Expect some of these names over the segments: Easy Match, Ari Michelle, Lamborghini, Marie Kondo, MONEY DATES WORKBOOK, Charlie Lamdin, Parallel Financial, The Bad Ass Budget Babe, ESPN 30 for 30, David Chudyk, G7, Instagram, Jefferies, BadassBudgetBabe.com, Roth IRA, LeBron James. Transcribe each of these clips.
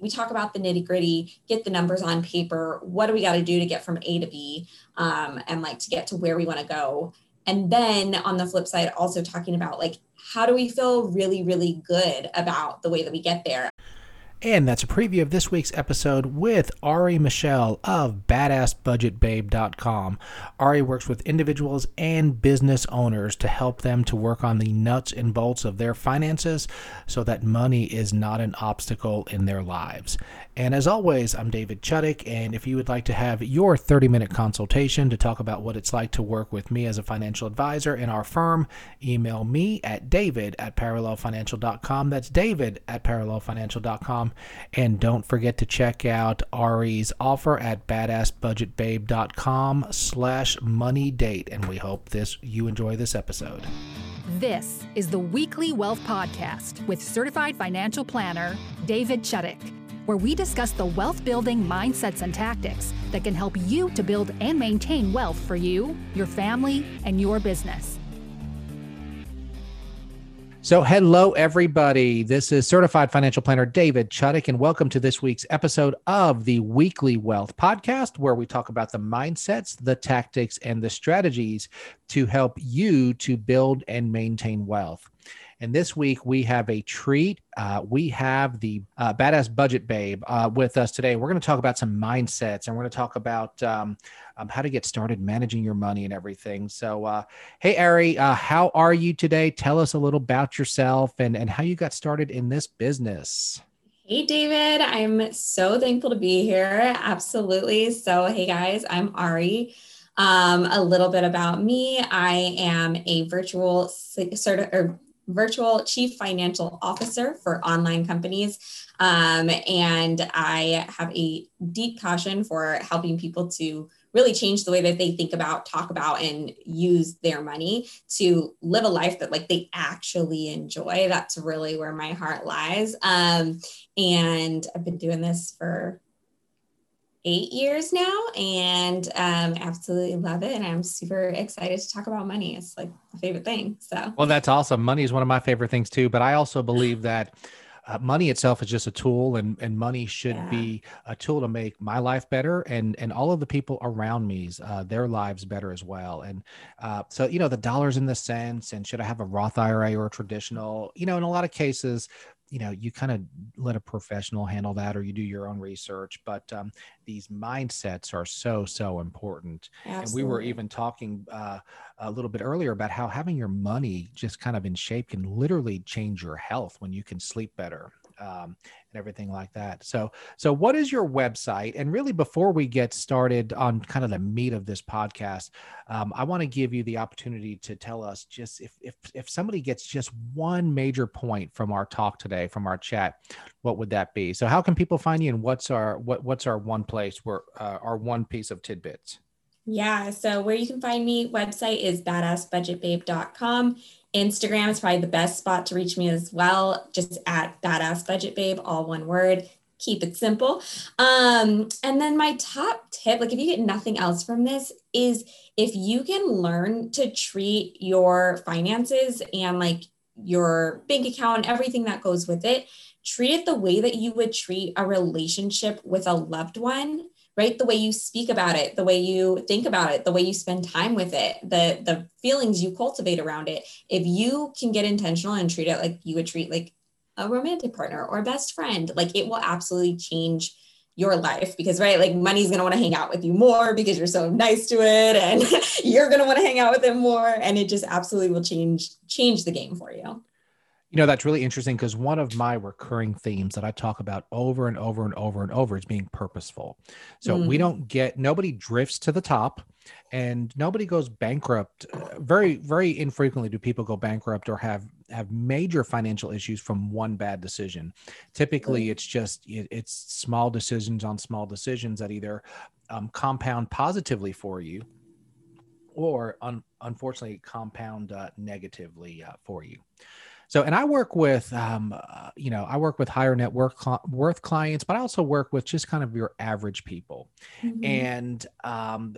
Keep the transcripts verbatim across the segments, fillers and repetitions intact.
We talk about the nitty gritty, get the numbers on paper. What do we got to do to get from A to B um, and like to get to where we want to go? And then on the flip side, also talking about like, how do we feel really, really good about the way that we get there? And that's a preview of this week's episode with Ari Michelle of Badass Budget Babe dot com. Ari works with individuals and business owners to help them to work on the nuts and bolts of their finances so that money is not an obstacle in their lives. And as always, I'm David Chudyk, and if you would like to have your thirty-minute consultation to talk about what it's like to work with me as a financial advisor in our firm, email me at david at parallel financial dot com. That's david at parallel financial dot com. And don't forget to check out Ari's offer at badass budget babe dot com slash money date. And we hope this you enjoy this episode. This is the Weekly Wealth Podcast with certified financial planner David Chudyk, where we discuss the wealth building mindsets and tactics that can help you to build and maintain wealth for you, your family, and your business. So hello, everybody. This is certified financial planner David Chudyk, and welcome to this week's episode of the Weekly Wealth Podcast, where we talk about the mindsets, the tactics, and the strategies to help you to build and maintain wealth. And this week we have a treat. Uh, we have the uh, Badass Budget Babe uh, with us today. We're going to talk about some mindsets, and we're going to talk about um, um, how to get started managing your money and everything. So, uh, hey, Ari, uh, how are you today? Tell us a little about yourself and, and how you got started in this business. Hey, David. I'm so thankful to be here. Absolutely. So, hey, guys, I'm Ari. Um, a little bit about me. I am a virtual sort of or virtual chief financial officer for online companies. Um, and I have a deep passion for helping people to really change the way that they think about, talk about, and use their money to live a life that like they actually enjoy. That's really where my heart lies. Um, and I've been doing this for eight years now, and um, absolutely love it. And I'm super excited to talk about money. It's like my favorite thing. So, well, that's awesome. Money is one of my favorite things too. But I also believe that uh, money itself is just a tool, and and money should yeah. be a tool to make my life better, and and all of the people around me's uh, their lives better as well. And uh, so, you know, the dollars and the cents, and should I have a Roth I R A or a traditional? You know, in a lot of cases, you know, you kind of let a professional handle that, or you do your own research, but um, these mindsets are so, so important. Absolutely. And we were even talking uh, a little bit earlier about how having your money just kind of in shape can literally change your health when you can sleep better um, and everything like that. So, so what is your website? And really, before we get started on kind of the meat of this podcast, um, I want to give you the opportunity to tell us just if, if, if somebody gets just one major point from our talk today, from our chat, what would that be? So how can people find you, and what's our, what, what's our one place where, uh, our one piece of tidbits? Yeah. So where you can find me, website is badass budget babe dot com. Instagram is probably the best spot to reach me as well. Just at Badass Budget Babe, all one word. Keep it simple. Um, and then my top tip, like if you get nothing else from this, is if you can learn to treat your finances and like your bank account and everything that goes with it, treat it the way that you would treat a relationship with a loved one, right? The way you speak about it, the way you think about it, the way you spend time with it, the, the feelings you cultivate around it. If you can get intentional and treat it like you would treat like a romantic partner or best friend, like it will absolutely change your life, because, right, like money's going to want to hang out with you more because you're so nice to it, and you're going to want to hang out with it more. And it just absolutely will change, change the game for you. You know, that's really interesting, because one of my recurring themes that I talk about over and over and over and over is being purposeful. So mm. we don't get, nobody drifts to the top, and nobody goes bankrupt. Very, very infrequently do people go bankrupt or have, have major financial issues from one bad decision. Typically mm. it's just, it's small decisions on small decisions that either um, compound positively for you, or un- unfortunately compound uh, negatively uh, for you. So, and I work with, um, uh, you know, I work with higher net worth, cl- worth clients, but I also work with just kind of your average people. Mm-hmm. And um,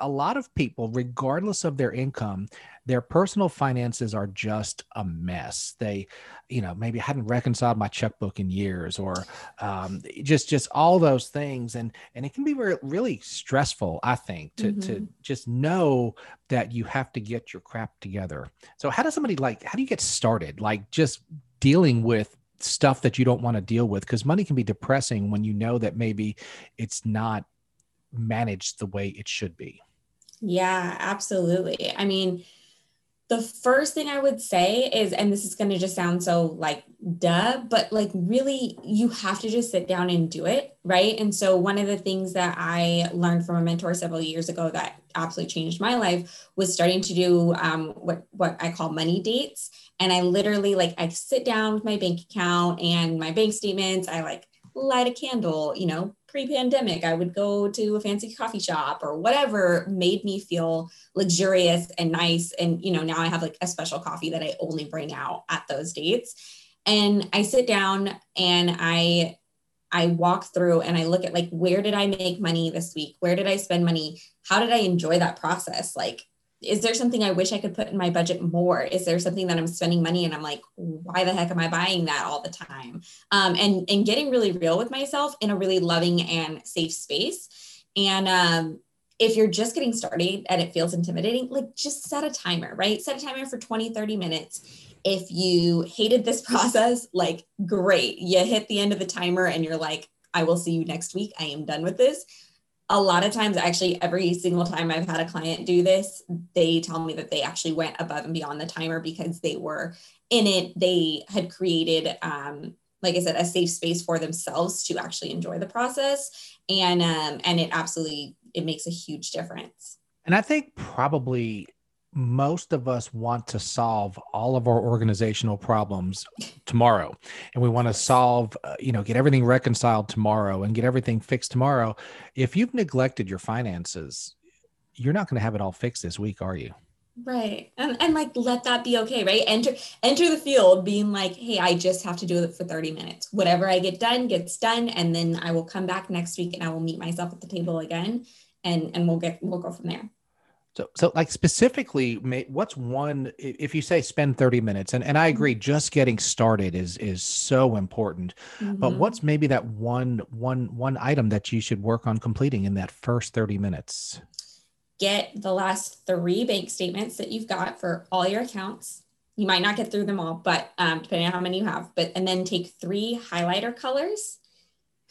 a lot of people, regardless of their income, their personal finances are just a mess. They, you know, maybe hadn't reconciled my checkbook in years, or um, just just all those things. And and it can be re- really stressful, I think, to mm-hmm. to just know that you have to get your crap together. So how does somebody like, how do you get started? Like just dealing with stuff that you don't want to deal with, because money can be depressing when you know that maybe it's not managed the way it should be. Yeah, absolutely. I mean, the first thing I would say is, and this is going to just sound so like duh, but like really you have to just sit down and do it, right? And so one of the things that I learned from a mentor several years ago that absolutely changed my life was starting to do um, what, what I call money dates. And I literally like, I sit down with my bank account and my bank statements. I like light a candle, you know, pre-pandemic, I would go to a fancy coffee shop or whatever made me feel luxurious and nice. And, you know, now I have like a special coffee that I only bring out at those dates. And I sit down and I, I walk through and I look at like, where did I make money this week? Where did I spend money? How did I enjoy that process? Like, is there something I wish I could put in my budget more? Is there something that I'm spending money and I'm like, why the heck am I buying that all the time? Um, and, and getting really real with myself in a really loving and safe space. And um, if you're just getting started and it feels intimidating, like just set a timer, right? Set a timer for twenty, thirty minutes. If you hated this process, like great, you hit the end of the timer and you're like, I will see you next week. I am done with this. A lot of times, actually, every single time I've had a client do this, they tell me that they actually went above and beyond the timer because they were in it. They had created, um, like I said, a safe space for themselves to actually enjoy the process. And, um, and it absolutely, it makes a huge difference. And I think probably most of us want to solve all of our organizational problems tomorrow. And we want to solve, uh, you know, get everything reconciled tomorrow and get everything fixed tomorrow. If you've neglected your finances, you're not going to have it all fixed this week, are you? Right. And, and like, let that be okay, right? Enter, enter the field being like, hey, I just have to do it for thirty minutes. Whatever I get done gets done. And then I will come back next week and I will meet myself at the table again. And, and we'll get, we'll go from there. So, so like specifically, what's one, if you say spend thirty minutes, and, and I agree, just getting started is, is so important, mm-hmm. but what's maybe that one, one, one item that you should work on completing in that first thirty minutes? Get the last three bank statements that you've got for all your accounts. You might not get through them all, but um, depending on how many you have, but, and then take three highlighter colors.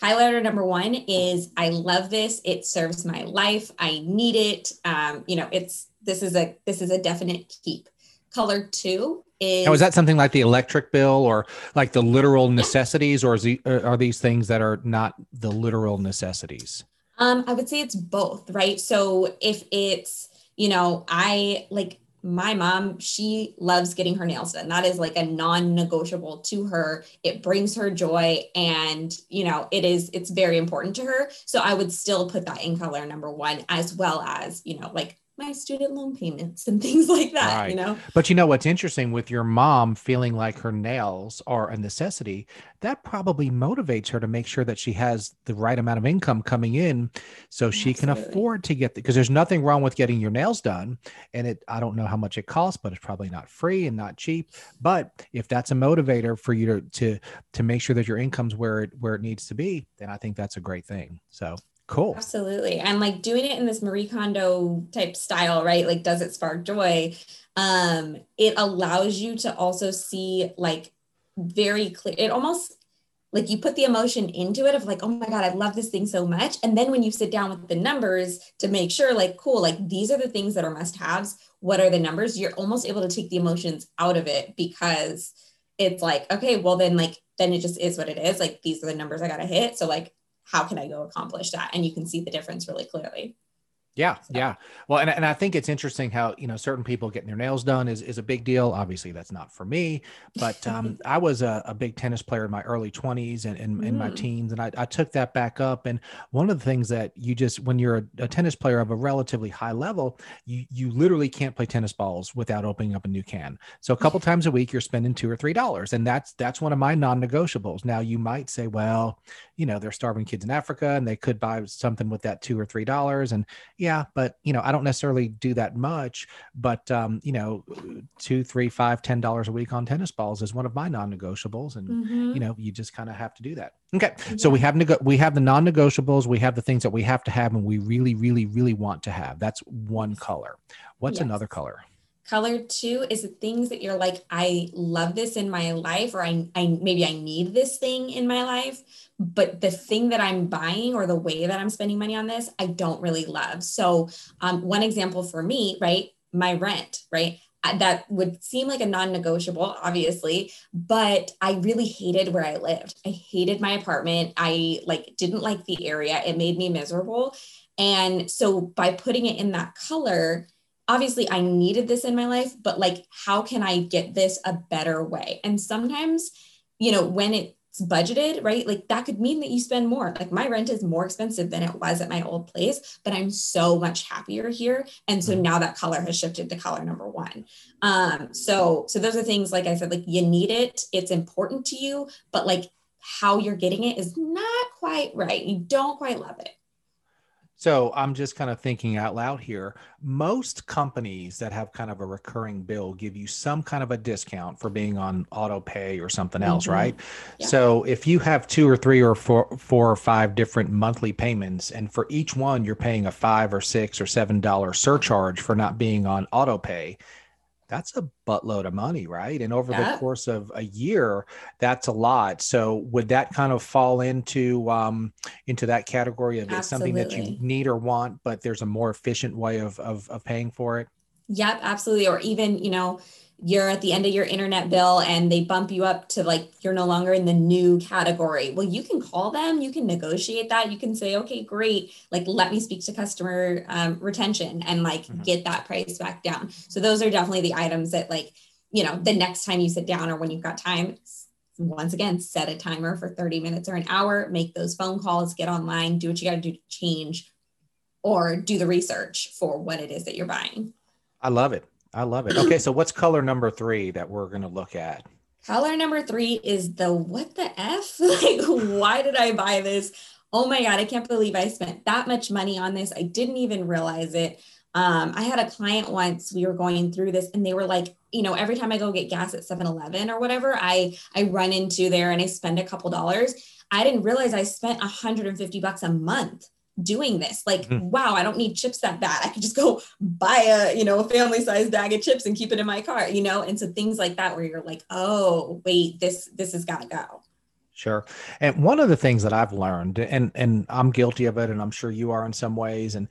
Highlighter number one is, I love this. It serves my life. I need it. Um, you know, it's, this is a, this is a definite keep. Color two is. Now, is that something like the electric bill or like the literal necessities, or is the, are these things that are not the literal necessities? Um, I would say it's both, right? So if it's, you know, I like, my mom, she loves getting her nails done. That is like a non-negotiable to her. It brings her joy and, you know, it is, it's very important to her. So I would still put that in color number one, as well as, you know, like my student loan payments and things like that, right. You know? But you know, what's interesting with your mom feeling like her nails are a necessity, that probably motivates her to make sure that she has the right amount of income coming in so she Absolutely. Can afford to get the, because there's nothing wrong with getting your nails done. And it, I don't know how much it costs, but it's probably not free and not cheap. But if that's a motivator for you to, to, to make sure that your income's where it, where it needs to be, then I think that's a great thing. So cool. Absolutely. And like doing it in this Marie Kondo type style, right? Like, does it spark joy? Um, it allows you to also see like very clear, it almost like you put the emotion into it of like, oh my God, I love this thing so much. And then when you sit down with the numbers to make sure like, cool, like these are the things that are must-haves. What are the numbers? You're almost able to take the emotions out of it because it's like, okay, well then like, then it just is what it is. Like, these are the numbers I got to hit. So like, how can I go accomplish that? And you can see the difference really clearly. Yeah. So. Yeah. Well, and, and I think it's interesting how, you know, certain people getting their nails done is, is a big deal. Obviously that's not for me, but um, I was a, a big tennis player in my early twenties and in mm. my teens. And I, I took that back up. And one of the things that you just, when you're a, a tennis player of a relatively high level, you, you literally can't play tennis balls without opening up a new can. So a couple times a week, you're spending two or three dollars. And that's, that's one of my non-negotiables. Now you might say, well, you know, they're starving kids in Africa and they could buy something with that two or three dollars. And, yeah, but you know, I don't necessarily do that much, but um, you know, two, three, five, ten dollars a week on tennis balls is one of my non-negotiables. And mm-hmm. you know, you just kind of have to do that. Okay. Yeah. So we have, neg- we have the non-negotiables. We have the things that we have to have and we really, really, really want to have. That's one color. What's yes. another color? Color two is the things that you're like, I love this in my life, or I, I maybe I need this thing in my life, but the thing that I'm buying or the way that I'm spending money on this, I don't really love. So um, one example for me, right? My rent, right? That would seem like a non-negotiable, obviously, but I really hated where I lived. I hated my apartment. I like didn't like the area. It made me miserable. And so by putting it in that color, obviously I needed this in my life, but like, how can I get this a better way? And sometimes, you know, when it's budgeted, right? Like that could mean that you spend more. Like my rent is more expensive than it was at my old place, but I'm so much happier here. And so now that color has shifted to color number one. Um, so, so those are things, like I said, like you need it, it's important to you, but like how you're getting it is not quite right. You don't quite love it. So I'm just kind of thinking out loud here. Most companies that have kind of a recurring bill give you some kind of a discount for being on auto pay or something else, mm-hmm. right? Yeah. So if you have two or three or four, four or five different monthly payments, and for each one, you're paying a five or six or seven dollars surcharge for not being on auto pay, that's a buttload of money, right? And over yeah. the course of a year, that's a lot. So would that kind of fall into um, into that category of it's something that you need or want, but there's a more efficient way of, of of paying for it? Yep, absolutely. Or even, you know, you're at the end of your internet bill and they bump you up to like, you're no longer in the new category. Well, you can call them, you can negotiate that. You can say, okay, great. Like, let me speak to customer um, retention and like mm-hmm. get that price back down. So those are definitely the items that like, you know, the next time you sit down or when you've got time, once again, set a timer for thirty minutes or an hour, make those phone calls, get online, do what you got to do to change or do the research for what it is that you're buying. I love it. I love it. Okay. So what's color number three that we're going to look at? Color number three is the, what the F? Like, why did I buy this? Oh my God. I can't believe I spent that much money on this. I didn't even realize it. Um, I had a client once, we were going through this and they were like, you know, every time I go get gas at seven eleven or whatever, I, I run into there and I spend a couple dollars. I didn't realize I spent one hundred fifty bucks a month doing this. Like, mm-hmm. wow, I don't need chips that bad. I could just go buy a, you know, a family size bag of chips and keep it in my car, you know? And so things like that, where you're like, oh, wait, this, this has got to go. Sure. And one of the things that I've learned, and, and I'm guilty of it, and I'm sure you are in some ways, and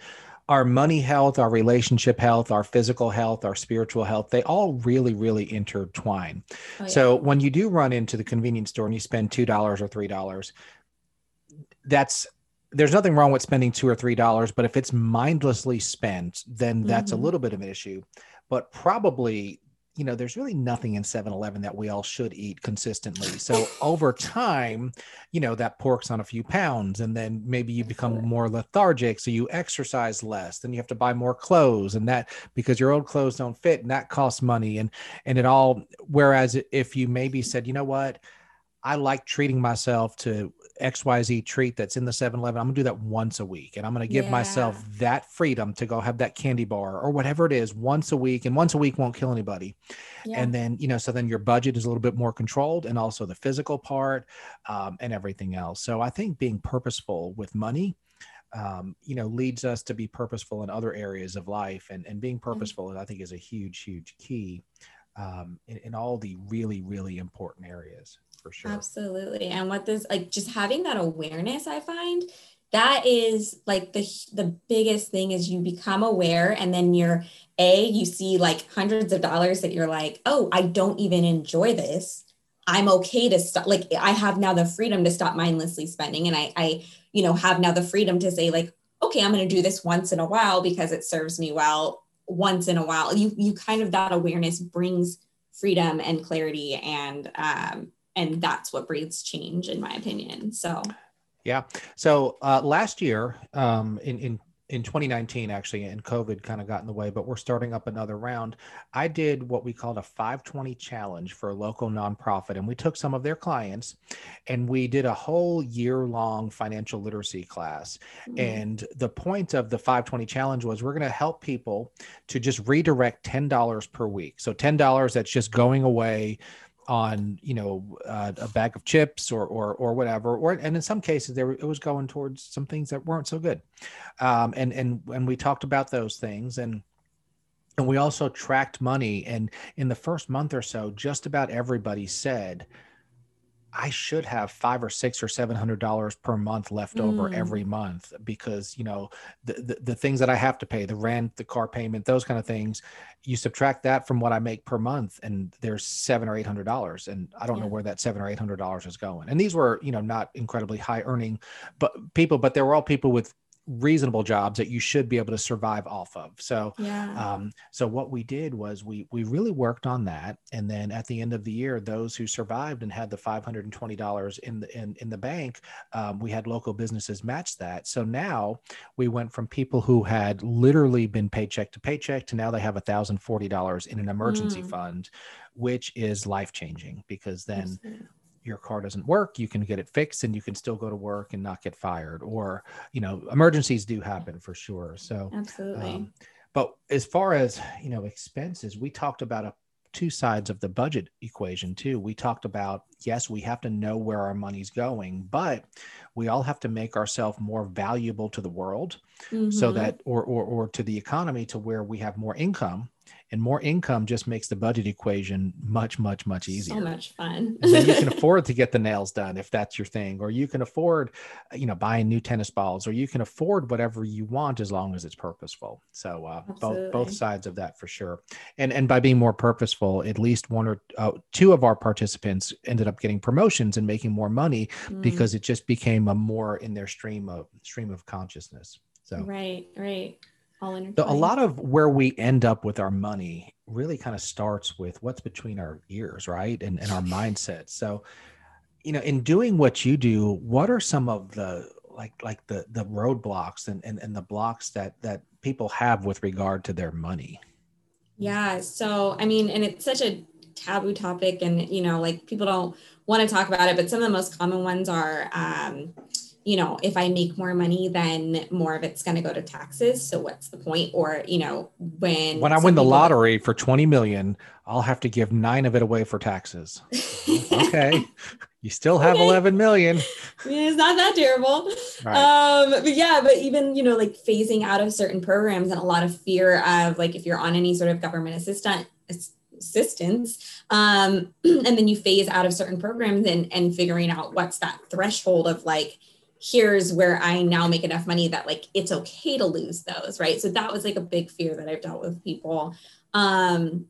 our money health, our relationship health, our physical health, our spiritual health, they all really, really intertwine. Oh, yeah. So when you do run into the convenience store and you spend two dollars or three dollars, that's, there's nothing wrong with spending two or three dollars, but if it's mindlessly spent, then that's mm-hmm. a little bit of an issue, but probably, you know, there's really nothing in seven eleven that we all should eat consistently. So over time, you know, that porks on a few pounds, and then maybe you become more lethargic. So you exercise less, then you have to buy more clothes, and that because your old clothes don't fit, and that costs money. And, and it all, whereas if you maybe said, you know what, I like treating myself to X Y Z treat that's in the seven eleven. I'm gonna do that once a week. And I'm gonna give yeah. myself that freedom to go have that candy bar or whatever it is once a week. And once a week won't kill anybody. Yeah. And then, you know, so then your budget is a little bit more controlled, and also the physical part um, and everything else. So I think being purposeful with money, um, you know, leads us to be purposeful in other areas of life. And, and being purposeful, mm-hmm. I think, is a huge, huge key um, in, in all the really, really important areas. For sure. Absolutely. And what this, like, just having that awareness, I find that is like the, the biggest thing is you become aware, and then you're a, you see like hundreds of dollars that you're like, oh, I don't even enjoy this. I'm okay to stop. Like, I have now the freedom to stop mindlessly spending. And I, I, you know, have now the freedom to say like, okay, I'm going to do this once in a while because it serves me well once in a while. You, you kind of, that awareness brings freedom and clarity, and, um, and that's what breeds change, in my opinion. So, yeah. So uh, last year um, in, in in twenty nineteen, actually, and COVID kind of got in the way, but we're starting up another round. I did what we called a five twenty challenge for a local nonprofit, and we took some of their clients and we did a whole year-long financial literacy class. Mm-hmm. And the point of the five twenty challenge was we're going to help people to just redirect ten dollars per week. So ten dollars that's just going away on, you know, uh, a bag of chips or, or, or whatever, or, and in some cases there it was going towards some things that weren't so good. Um, and, and, and we talked about those things, and, and we also tracked money. And in the first month or so, just about everybody said, I should have five or six or seven hundred dollars per month left over mm. every month, because, you know, the, the the things that I have to pay, the rent, the car payment, those kind of things, you subtract that from what I make per month, and there's seven or eight hundred dollars, and I don't yeah. know where that seven or eight hundred dollars is going. And these were, you know, not incredibly high earning, but people, but they were all people with reasonable jobs that you should be able to survive off of. So, yeah. um, so what we did was we, we really worked on that. And then at the end of the year, those who survived and had the five hundred twenty dollars in the, in, in the bank, um, we had local businesses match that. So now we went from people who had literally been paycheck to paycheck to now they have one thousand forty dollars in an emergency mm. fund, which is life-changing, because then absolutely. Your car doesn't work, you can get it fixed and you can still go to work and not get fired, or, you know, emergencies do happen for sure. So, absolutely. Um, but as far as, you know, expenses, we talked about a, two sides of the budget equation too. We talked about, yes, we have to know where our money's going, but we all have to make ourselves more valuable to the world mm-hmm. so that, or, or, or to the economy, to where we have more income. And more income just makes the budget equation much, much, much easier. So much fun. And then you can afford to get the nails done if that's your thing, or you can afford, you know, buying new tennis balls, or you can afford whatever you want as long as it's purposeful. So uh, both both sides of that for sure. And and by being more purposeful, at least one or uh, two of our participants ended up getting promotions and making more money mm. because it just became a more in their stream of stream of consciousness. So right, right. So a lot of where we end up with our money really kind of starts with what's between our ears, right? And, and our mindset. So, you know, in doing what you do, what are some of the, like, like the, the roadblocks and, and, and the blocks that, that people have with regard to their money? Yeah. So, I mean, and it's such a taboo topic, and, you know, like people don't want to talk about it, but some of the most common ones are, um, you know, if I make more money, then more of it's going to go to taxes. So what's the point? Or, you know, when, when I win the lottery for twenty million, I'll have to give nine of it away for taxes. Okay. You still have okay. eleven million. Yeah, it's not that terrible. Right. Um, but yeah, but even, you know, like phasing out of certain programs, and a lot of fear of, like, if you're on any sort of government assistance, assistance um, and then you phase out of certain programs, and, and figuring out what's that threshold of, like, here's where I now make enough money that, like, it's okay to lose those, right? So that was, like, a big fear that I've dealt with people. Um,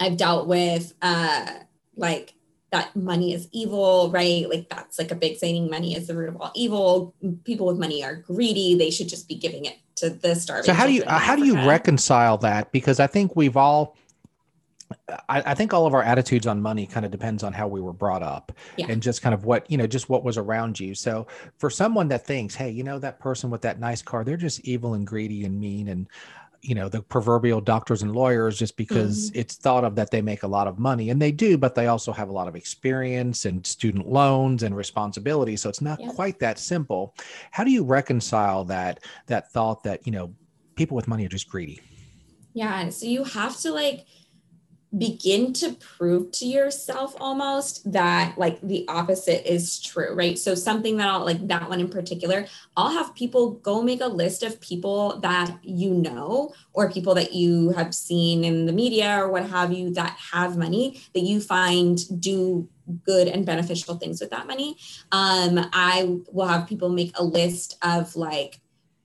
I've dealt with, uh, like, that money is evil, right? Like, that's, like, a big saying, money is the root of all evil. People with money are greedy. They should just be giving it to the starving. So how do you, how do you reconcile that? Because I think we've all, I, I think all of our attitudes on money kind of depends on how we were brought up yeah. and just kind of what, you know, just what was around you. So for someone that thinks, hey, you know, that person with that nice car, they're just evil and greedy and mean, and, you know, the proverbial doctors and lawyers, just because mm-hmm. it's thought of that they make a lot of money, and they do, but they also have a lot of experience and student loans and responsibility. So it's not yeah. quite that simple. How do you reconcile that, that thought that, you know, people with money are just greedy? Yeah. So you have to, like, begin to prove to yourself almost that, like, the opposite is true, right? So something that I'll, like, that one in particular, I'll have people go make a list of people that you know, or people that you have seen in the media or what have you, that have money that you find do good and beneficial things with that money. Um, I will have people make a list of, like,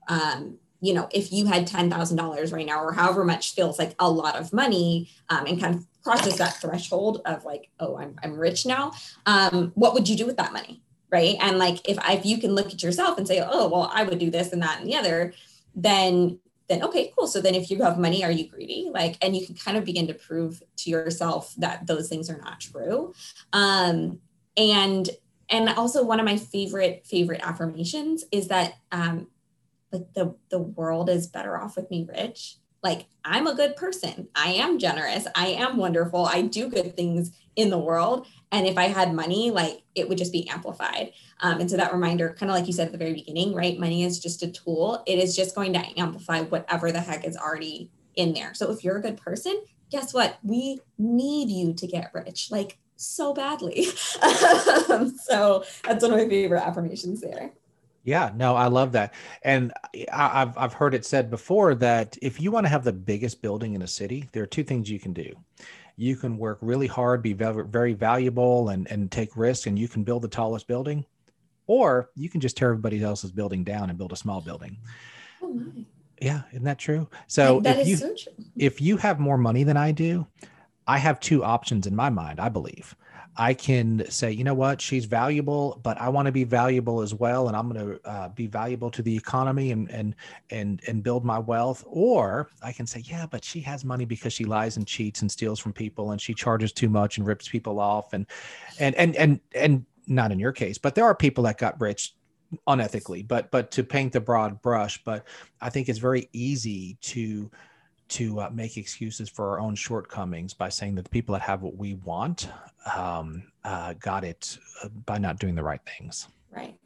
um, you know, if you had ten thousand dollars right now, or however much feels like a lot of money, um, and kind of crosses that threshold of, like, oh, I'm, I'm rich now. Um, what would you do with that money? Right. And, like, if I, if you can look at yourself and say, oh, well, I would do this and that and the other, then, then, okay, cool. So then if you have money, are you greedy? Like, and you can kind of begin to prove to yourself that those things are not true. Um, and, and also one of my favorite, favorite affirmations is that, um, like the, the world is better off with me rich. Like, I'm a good person. I am generous. I am wonderful. I do good things in the world. And if I had money, like, it would just be amplified. Um, and so that reminder, kind of like you said at the very beginning, right? Money is just a tool. It is just going to amplify whatever the heck is already in there. So if you're a good person, guess what? We need you to get rich, like, so badly. um, so that's one of my favorite affirmations there. Yeah, no, I love that. And I, I've, I've heard it said before that if you want to have the biggest building in a city, there are two things you can do. You can work really hard, be very valuable and, and take risks, and you can build the tallest building, or you can just tear everybody else's building down and build a small building. Oh my. Yeah, isn't that true? So, that if, is you, so true. If you have more money than I do, I have two options in my mind, I believe. I can say, you know what, she's valuable, but I want to be valuable as well. And I'm going to uh, be valuable to the economy and, and, and, and build my wealth. Or I can say, yeah, but she has money because she lies and cheats and steals from people, and she charges too much and rips people off. And, and, and, and, and not in your case, but there are people that got rich unethically, but, but to paint the broad brush. But I think it's very easy to to uh, make excuses for our own shortcomings by saying that the people that have what we want um, uh, got it by not doing the right things. Right,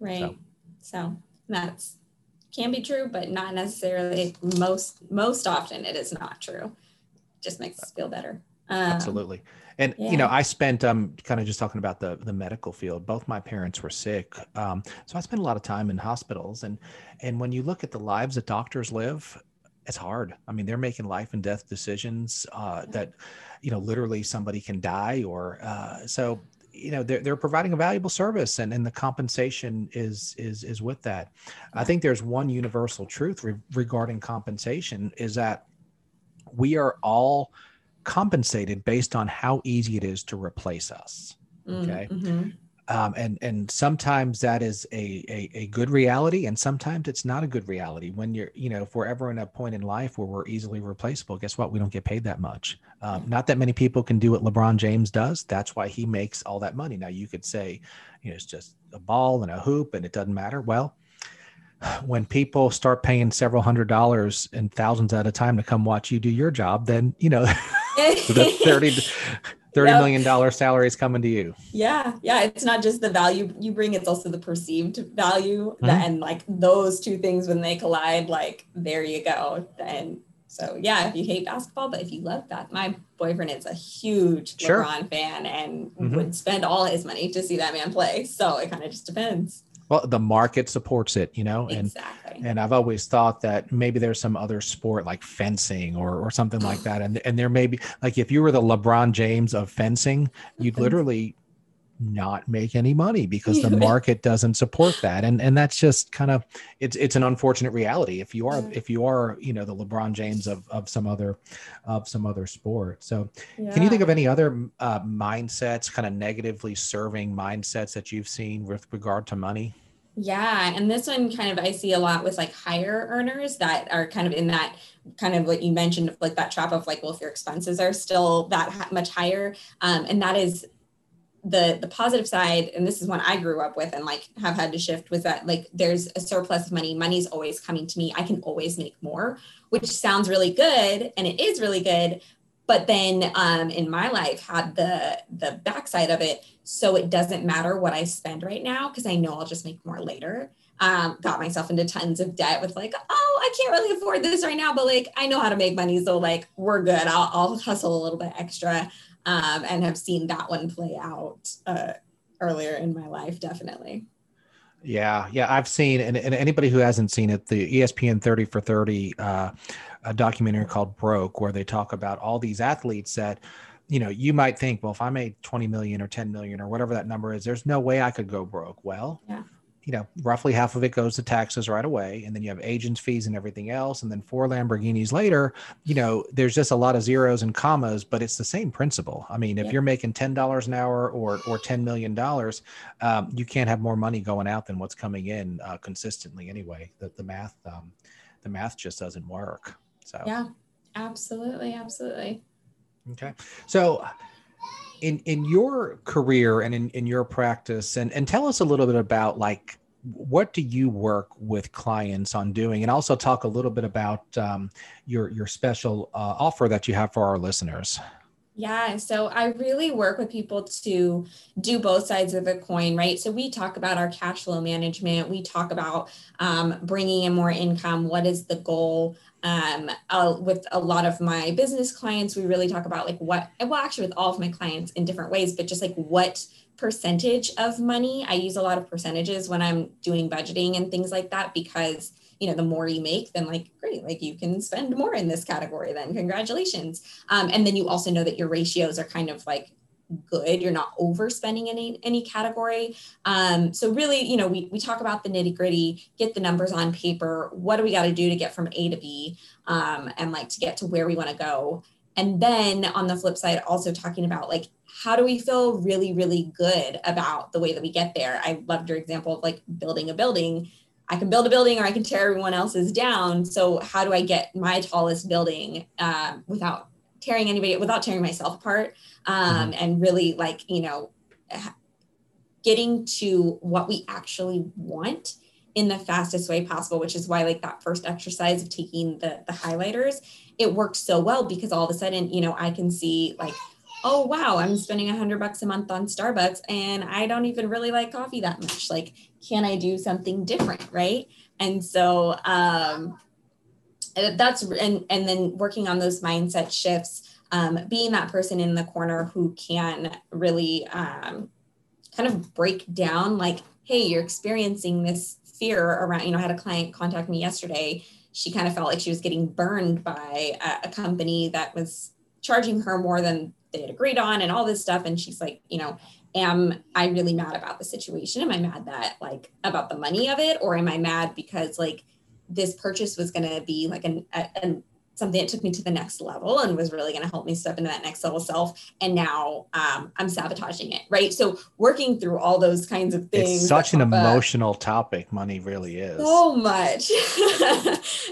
right. So, so that's can be true, but not necessarily. Most most often, it is not true. It just makes us feel better. Um, Absolutely. And, yeah. you know, I spent um, kind of just talking about the, the medical field. Both my parents were sick. Um, so I spent a lot of time in hospitals. And, and when you look at the lives that doctors live, it's hard. I mean, they're making life and death decisions uh, that, you know, literally somebody can die or uh, so, you know, they're, they're providing a valuable service, and, and the compensation is, is, is with that. I think there's one universal truth re- regarding compensation is that we are all compensated based on how easy it is to replace us. Okay. Mm-hmm. Um, and, and sometimes that is a, a, a good reality, and sometimes it's not a good reality. When you're, you know, if we're ever in a point in life where we're easily replaceable, guess what? We don't get paid that much. Um, not that many people can do what LeBron James does. That's why he makes all that money. Now you could say, you know, it's just a ball and a hoop and it doesn't matter. Well, when people start paying several hundred dollars and thousands at a time to come watch you do your job, then, you know, the thirty, thirty million dollar salary is coming to you. Yeah. Yeah. It's not just the value you bring. It's also the perceived value. Mm-hmm. That, and like those two things, when they collide, like, there you go. And so, yeah, if you hate basketball, but if you love that, my boyfriend is a huge sure. LeBron fan and mm-hmm. would spend all his money to see that man play. So it kind of just depends. Well, the market supports it, you know, and, exactly. and I've always thought that maybe there's some other sport like fencing or, or something like that. And, and there may be, like, if you were the LeBron James of fencing, you'd literally not make any money because the market doesn't support that. And, and that's just kind of, it's, it's an unfortunate reality. If you are, if you are, you know, the LeBron James of, of some other, of some other sport. So yeah. Can you think of any other uh, mindsets, kind of negatively serving mindsets that you've seen with regard to money? Yeah. And this one kind of, I see a lot with like higher earners that are kind of in that kind of what you mentioned, like that trap of like, well, if your expenses are still that much higher. Um, and that is the, the positive side. And this is one I grew up with and like have had to shift, was that like, there's a surplus of money. Money's always coming to me. I can always make more, which sounds really good. And it is really good. But then um, in my life had the, the backside of it. So it doesn't matter what I spend right now, because I know I'll just make more later. Um, got myself into tons of debt with like, oh, I can't really afford this right now, but like, I know how to make money. So like, we're good. I'll, I'll hustle a little bit extra. Um, and have seen that one play out uh, earlier in my life, definitely. Yeah. Yeah. I've seen, and, and anybody who hasn't seen it, the E S P N thirty for thirty, uh, a documentary called Broke, where they talk about all these athletes that, you know, you might think, well, if I made twenty million or ten million or whatever that number is, there's no way I could go broke. Well, yeah. you know, roughly half of it goes to taxes right away. And then you have agents fees and everything else. And then four Lamborghinis later, you know, there's just a lot of zeros and commas, but it's the same principle. I mean, if yeah. you're making ten dollars an hour or, or ten million dollars, um, you can't have more money going out than what's coming in uh, consistently anyway. The, the math, um, the math just doesn't work. So yeah, absolutely. Absolutely. Okay. So In in your career and in, in your practice, and, and tell us a little bit about like what do you work with clients on doing? And also talk a little bit about um, your, your special uh, offer that you have for our listeners. Yeah. So I really work with people to do both sides of the coin, right? So we talk about our cash flow management. We talk about um, bringing in more income. What is the goal? Um, uh, with a lot of my business clients, we really talk about like what, well, actually with all of my clients in different ways, but just like what percentage of money. I use a lot of percentages when I'm doing budgeting and things like that, because you know, the more you make, then like, great, like you can spend more in this category then, congratulations. Um, and then you also know that your ratios are kind of like good. You're not overspending in any, any category. Um, so really, you know, we, we talk about the nitty gritty, get the numbers on paper. What do we got to do to get from A to B um, and like to get to where we want to go? And then on the flip side, also talking about like, how do we feel really, really good about the way that we get there? I loved your example of like building a building. I can build a building or I can tear everyone else's down. So how do I get my tallest building uh, without tearing anybody, without tearing myself apart? Um, mm-hmm. And really like, you know, getting to what we actually want in the fastest way possible, which is why like that first exercise of taking the, the highlighters, it worked so well because all of a sudden, you know, I can see like, oh, wow, I'm spending a hundred bucks a month on Starbucks and I don't even really like coffee that much. Like, can I do something different? Right. And so um, that's, and, and then working on those mindset shifts, um, being that person in the corner who can really um, kind of break down like, hey, you're experiencing this fear around, you know, I had a client contact me yesterday. She kind of felt like she was getting burned by a, a company that was charging her more than they had agreed on and all this stuff. And she's like, you know, am I really mad about the situation? Am I mad that like about the money of it? Or am I mad because like this purchase was going to be like an, a, an something that took me to the next level and was really going to help me step into that next level self. And now um, I'm sabotaging it. Right. So working through all those kinds of things. It's such an emotional topic. Money really is. So much.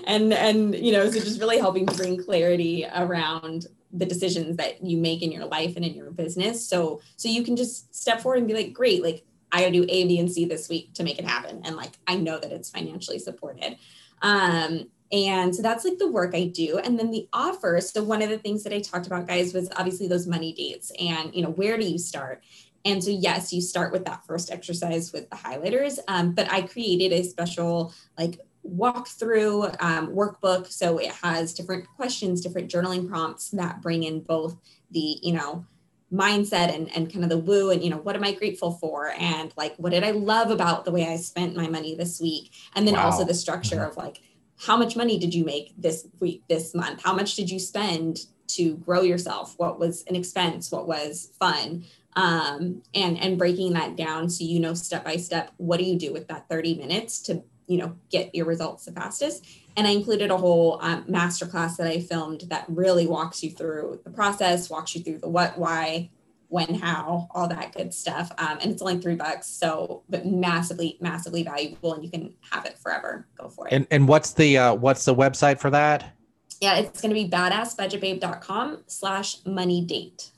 and, and, you know, so just really helping bring clarity around the decisions that you make in your life and in your business. So, so you can just step forward and be like, great, like I gotta do A, B, and C this week to make it happen. And like, I know that it's financially supported. Um, and so that's like the work I do. And then the offer. So one of the things that I talked about, guys, was obviously those money dates and, you know, where do you start? And so, yes, you start with that first exercise with the highlighters. Um, but I created a special like walkthrough um, workbook. So it has different questions, different journaling prompts that bring in both the, you know, mindset and, and kind of the woo and, you know, what am I grateful for? And like, what did I love about the way I spent my money this week? And then wow. also the structure of like, how much money did you make this week, this month? How much did you spend to grow yourself? What was an expense? What was fun? Um, and, and breaking that down. So, you know, step-by-step, what do you do with that thirty minutes to you know, get your results the fastest. And I included a whole um, masterclass that I filmed that really walks you through the process, walks you through the what, why, when, how, all that good stuff. Um, and it's only three bucks. So, but massively, massively valuable and you can have it forever. Go for it. And, and what's the, uh, what's the website for that? Yeah, it's going to be badassbudgetbabe.com slash money date.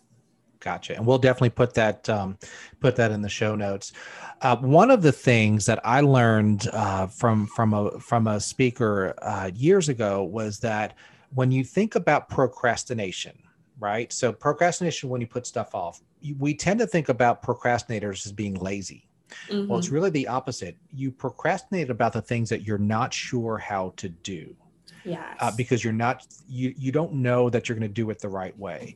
Gotcha. And we'll definitely put that, um, put that in the show notes. Uh, one of the things that I learned uh, from, from a, from a speaker uh, years ago was that when you think about procrastination, right? So procrastination, when you put stuff off, we tend to think about procrastinators as being lazy. Mm-hmm. Well, it's really the opposite. You procrastinate about the things that you're not sure how to do. Yes. Uh, because you're not, you, you don't know that you're going to do it the right way.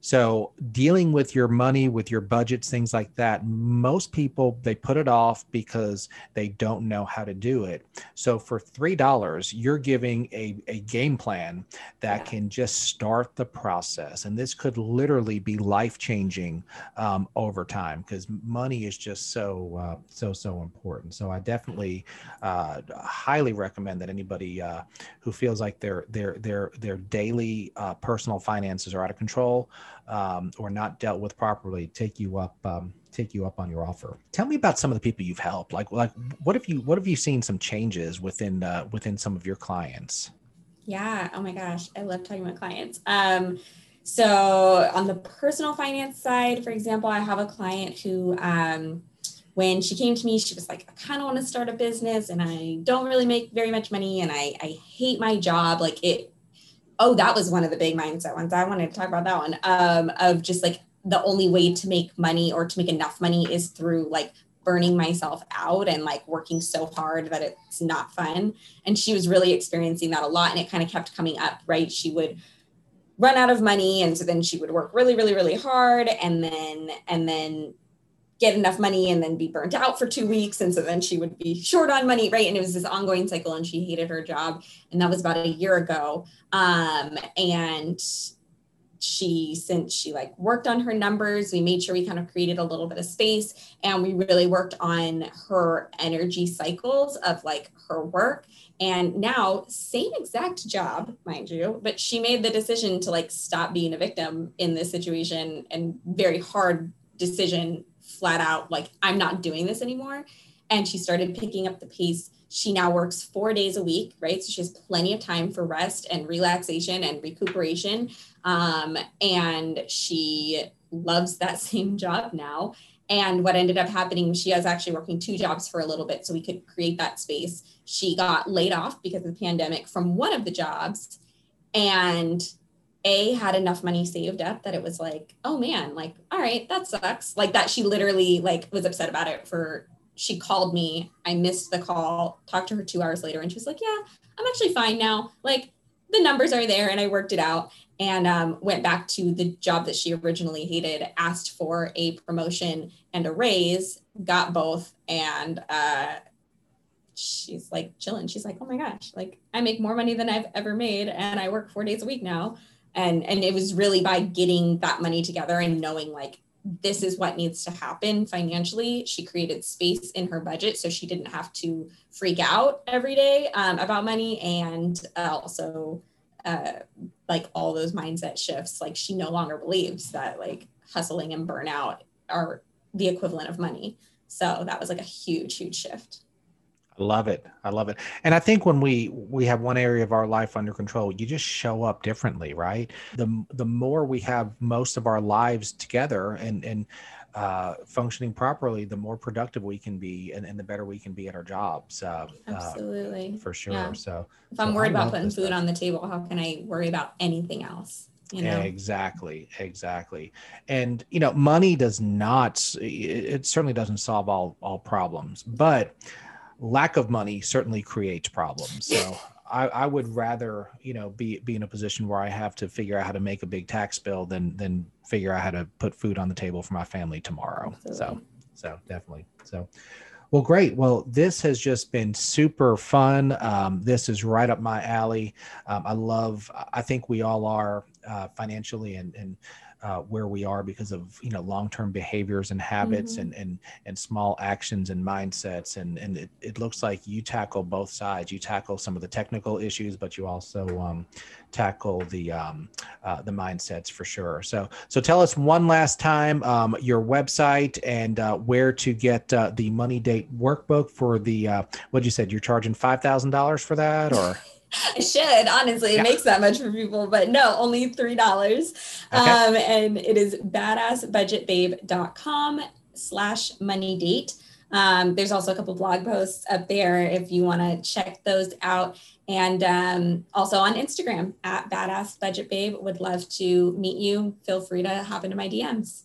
So dealing with your money, with your budgets, things like that, most people, they put it off because they don't know how to do it. So for three dollars, you're giving a, a game plan that yeah. can just start the process. And this could literally be life-changing um, over time because money is just so, uh, so, so important. So I definitely uh, highly recommend that anybody uh, who feels like their, their, their, their daily uh, personal finances are out of control, Um, or not dealt with properly, take you up, um, take you up on your offer. Tell me about some of the people you've helped. Like, like what have you, what have you seen some changes within, uh, within some of your clients? Yeah. Oh my gosh. I love talking about clients. Um, so on the personal finance side, for example, I have a client who, um, when she came to me, she was like, I kind of want to start a business and I don't really make very much money and I, I hate my job. Like it, oh, that was one of the big mindset ones. I wanted to talk about that one um, of just like the only way to make money or to make enough money is through like burning myself out and like working so hard that it's not fun. And she was really experiencing that a lot. And it kind of kept coming up, right? She would run out of money. And so then she would work really, really, really hard. And then, and then get enough money and then be burnt out for two weeks. And so then she would be short on money, right? And it was this ongoing cycle and she hated her job. And that was about a year ago. Um, and she, since she like worked on her numbers, we made sure we kind of created a little bit of space and we really worked on her energy cycles of like her work. And now same exact job, mind you, but she made the decision to like stop being a victim in this situation and very hard decision, flat out, like, I'm not doing this anymore. And she started picking up the pace. She now works four days a week, right? So she has plenty of time for rest and relaxation and recuperation. Um, and she loves that same job now. And what ended up happening, she was actually working two jobs for a little bit so we could create that space. She got laid off because of the pandemic from one of the jobs and A, had enough money saved up that it was like, oh man, like, all right, that sucks. Like that she literally like was upset about it for, she called me, I missed the call, talked to her two hours later and she was like, yeah, I'm actually fine now. Like the numbers are there and I worked it out and um, went back to the job that she originally hated, asked for a promotion and a raise, got both. And uh, she's like chilling. She's like, oh my gosh, like I make more money than I've ever made and I work four days a week now. And, and it was really by getting that money together and knowing like, this is what needs to happen financially. She created space in her budget so she didn't have to freak out every day um, about money. And uh, also uh, like all those mindset shifts, like she no longer believes that like hustling and burnout are the equivalent of money. So that was like a huge, huge shift. I love it. I love it. And I think when we, we have one area of our life under control, you just show up differently, right? The, the more we have most of our lives together and, and uh, functioning properly, the more productive we can be and, and the better we can be at our jobs. Uh, Absolutely. Uh, for sure. Yeah. So if so I'm worried about putting food on the table, how can I worry about anything else? You know? Exactly. Exactly. And, you know, money does not, it, it certainly doesn't solve all, all problems, but lack of money certainly creates problems. So I, I would rather, you know, be, be in a position where I have to figure out how to make a big tax bill than, than figure out how to put food on the table for my family tomorrow. Absolutely. So, so definitely. So, well, great. Well, this has just been super fun. Um, this is right up my alley. Um, I love, I think we all are uh, financially and, and, Uh, where we are because of, you know, long-term behaviors and habits mm-hmm. and, and, and small actions and mindsets. And, and it, it looks like you tackle both sides. You tackle some of the technical issues, but you also um, tackle the, um, uh, the mindsets for sure. So, so tell us one last time, um, your website and uh, where to get uh, the Money Date Workbook for the, uh, what you said, you're charging five thousand dollars for that or? I should, honestly, it yeah. makes that much for people, but no, only three dollars. Okay. Um, and it is badass budget babe dot com slash money date. Um, there's also a couple blog posts up there if you want to check those out. And um, also on Instagram at badass budget babe. Would love to meet you. Feel free to hop into my D Ms.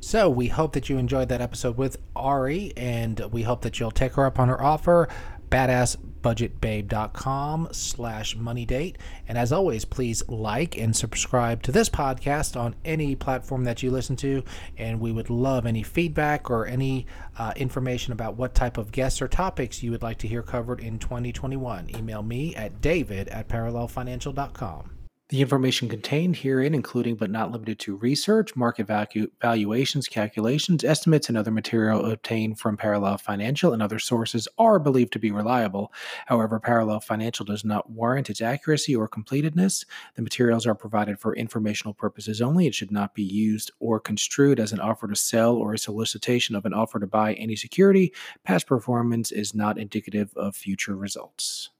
So we hope that you enjoyed that episode with Ari, and we hope that you'll take her up on her offer. badass budget babe dot com slash money date. And as always, please like and subscribe to this podcast on any platform that you listen to. And we would love any feedback or any uh, information about what type of guests or topics you would like to hear covered in twenty twenty-one. Email me at david at parallel financial dot com. The information contained herein, including but not limited to research, market valu- valuations, calculations, estimates, and other material obtained from Parallel Financial and other sources, are believed to be reliable. However, Parallel Financial does not warrant its accuracy or completeness. The materials are provided for informational purposes only. It should not be used or construed as an offer to sell or a solicitation of an offer to buy any security. Past performance is not indicative of future results.